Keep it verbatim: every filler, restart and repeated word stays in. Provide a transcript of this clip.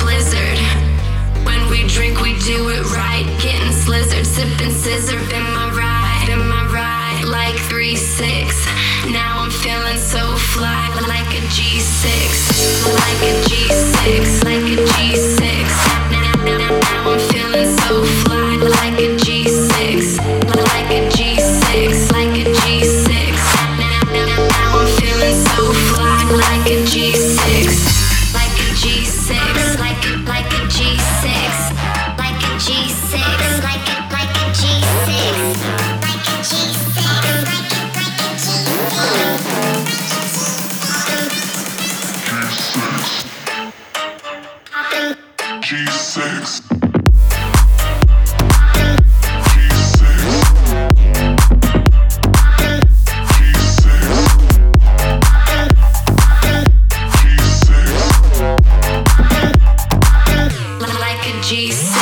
blizzard. When we drink, we do it right. Getting slizzard, sipping scissor. Been my ride, been my ride. Like three six. Now I'm feeling so fly. Like a G six. Like a G six. Like a G six. Now, now, now, now I'm feeling so fly. Like a G six. Like a G six. Like a G six. Now, now, now, now I'm feeling so fly. Like a G six. G six, like it, like a G six, like a G six, like it, like a G six, like a G six, like it, like a G six, G six, G six. G six.